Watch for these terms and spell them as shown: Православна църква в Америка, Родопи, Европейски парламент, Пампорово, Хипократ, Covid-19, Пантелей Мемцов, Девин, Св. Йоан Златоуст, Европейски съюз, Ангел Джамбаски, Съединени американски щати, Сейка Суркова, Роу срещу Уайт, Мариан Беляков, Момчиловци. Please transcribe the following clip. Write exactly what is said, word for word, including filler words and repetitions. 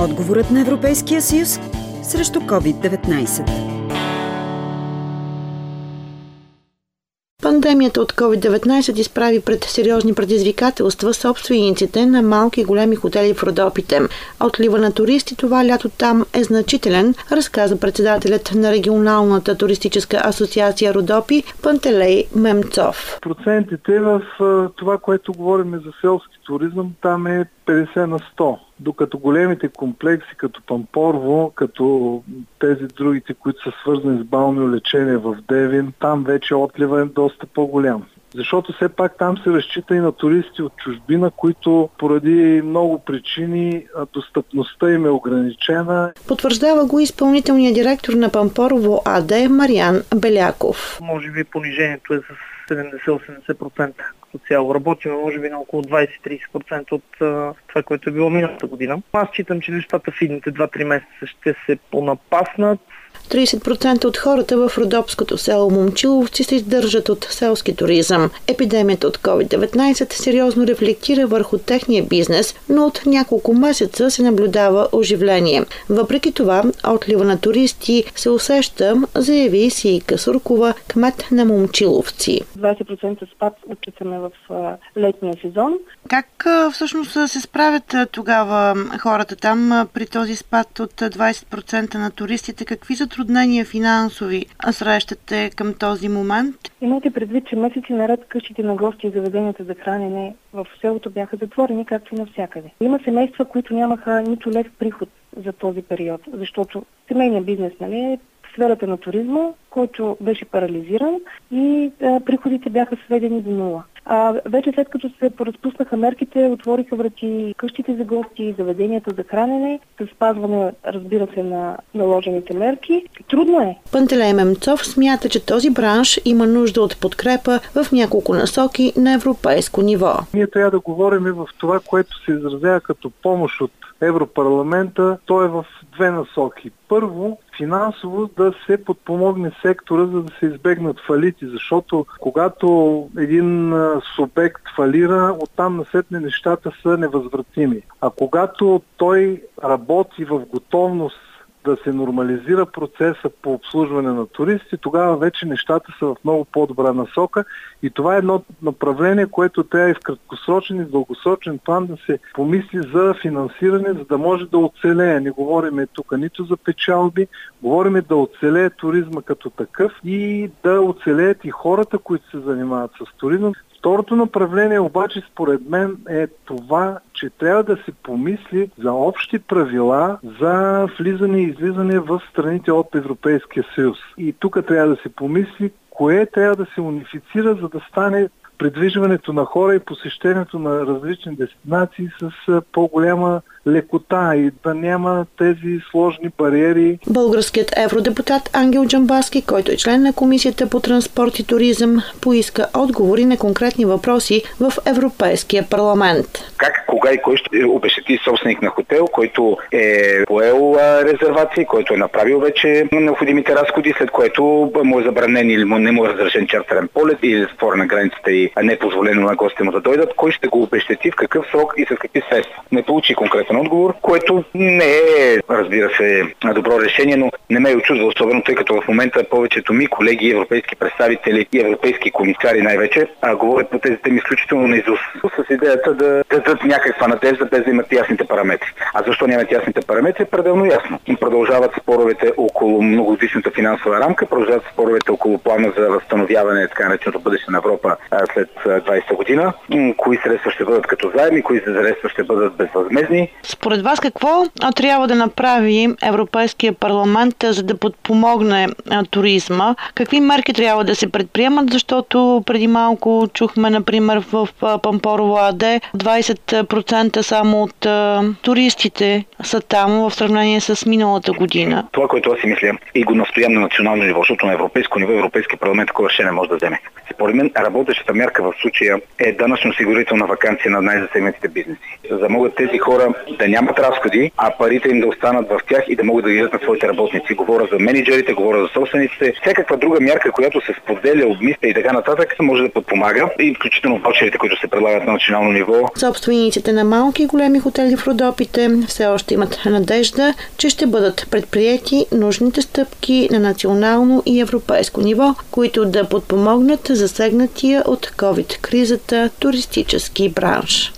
Отговорът на Европейския съюз срещу ковид деветнайсет. Пандемията от ковид деветнайсет изправи пред сериозни предизвикателства собствениците на малки и големи хотели в Родопите. Отлива на туристи това лято там е значителен, разказа председателят на регионалната туристическа асоциация Родопи Пантелей Мемцов. Процентите в това, което говорим за селски туризъм, там е петдесет на сто. Докато големите комплекси, като Пампорово, като тези другите, които са свързани с балнео лечение в Девин, там вече отлива е доста по-голям. Защото все пак там се разчита и на туристи от чужбина, които поради много причини достъпността им е ограничена. Потвърждава го изпълнителният директор на Пампорово АД Мариан Беляков. Може би понижението е с седемдесет до осемдесет процента. Цяло. Работим може би на около двайсет до трийсет процента от а, това, което е било миналата година. Аз считам, че нещата в идните два-три месеца ще се понапаснат. трийсет процента от хората в родопското село Момчиловци се издържат от селски туризъм. Епидемията от ковид деветнайсет сериозно рефлектира върху техния бизнес, но от няколко месеца се наблюдава оживление. Въпреки това, отлива на туристи се усеща, заяви Сейка Суркова, кмет на Момчиловци. двайсет процента спад отчитаме в летния сезон. Как всъщност се справят тогава хората там при този спад от двайсет процента на туристите? Какви са труднения финансови срещате към този момент? Имайте предвид, че месеци наред къщите на гости и заведенията за хранене в селото бяха затворени, както и навсякъде. Има семейства, които нямаха нито лев приход за този период, защото семейният бизнес, нали, е сферата на туризма, който беше парализиран и а, приходите бяха сведени до нула. А вече след като се поразпуснаха мерките, отвориха врати къщите за гости, заведенията за хранене, с спазване, разбира се, на наложените мерки. Трудно е. Пантелей Мемцов смята, че този бранш има нужда от подкрепа в няколко насоки на европейско ниво. Ние трябва да говорим и в това, което се изразява като помощ от Европарламента. То е в две насоки. Първо, финансово да се подпомогне сектора, за да се избегнат фалити, защото когато един субект фалира, оттам насетне нещата са невъзвратими. А когато той работи в готовност да се нормализира процеса по обслужване на туристи, тогава вече нещата са в много по-добра насока и това е едно направление, което трябва и в краткосрочен и в дългосрочен план да се помисли за финансиране, за да може да оцелее. Не говорим тук нито за печалби, говорим да оцелее туризма като такъв и да оцелеят и хората, които се занимават с туризъм. Второто направление обаче според мен е това, че трябва да се помисли за общи правила за влизане и излизане в страните от Европейския съюз. И тук трябва да се помисли кое трябва да се унифицира, за да стане придвижването на хора и посещението на различни дестинации с по-голяма лекота и да няма тези сложни бариери. Българският евродепутат Ангел Джамбаски, който е член на Комисията по транспорт и туризъм, поиска отговори на конкретни въпроси в Европейския парламент. Как, кога и кой ще обезщети собственик на хотел, който е поел резервации, който е направил вече необходимите разходи, след което му е забранен или му не му е разрешен чартерен полет или затворена границата и не е позволено на гостите му да дойдат, кой ще го обезщети, в какъв срок и с какви средства? Не получи конкретен отговор, което не е, разбира се, добро решение, но не ме е очудва, особено тъй като в момента повечето ми колеги, европейски представители и европейски комисари най-вече, а говорят по тези теми изключително на изус, с идеята да дадат някаква надежда, без да имат ясните параметри. А защо нямат ясните параметри, е пределно ясно. Продължават споровете около многогодишната финансова рамка, продължават споровете около плана за възстановяване, така нареченото бъдеще на Европа след двайсета година, кои средства ще бъдат като заеми, кои средства ще бъдат безвъзмездни. Според вас какво трябва да направи Европейския парламент, за да подпомогне туризма? Какви мерки трябва да се предприемат, защото преди малко чухме, например, в Пампорово АД двайсет процента само от туристите са там в сравнение с миналата година. Това, което аз си мисля и го настоям на национално ниво, защото на европейско ниво Европейския парламент такова ще не може да вземе. Според мен работещата мярка в случая е данъчно осигурителна ваканция на най-засегнатите бизнеси. За да могат тези хора да нямат разходи, а парите им да останат в тях и да могат да ги дадат на своите работници. Говоря за менеджерите, говоря за собствениците. Всякаква друга мярка, която се споделя, обмисля и така нататък, може да подпомага, и включително ваучерите, които се предлагат на национално ниво. Собствениците на малки и големи хотели в Родопите все още имат надежда, че ще бъдат предприети нужните стъпки на национално и европейско ниво, които да подпомогнат засегнатия от COVID-кризата туристически бранш.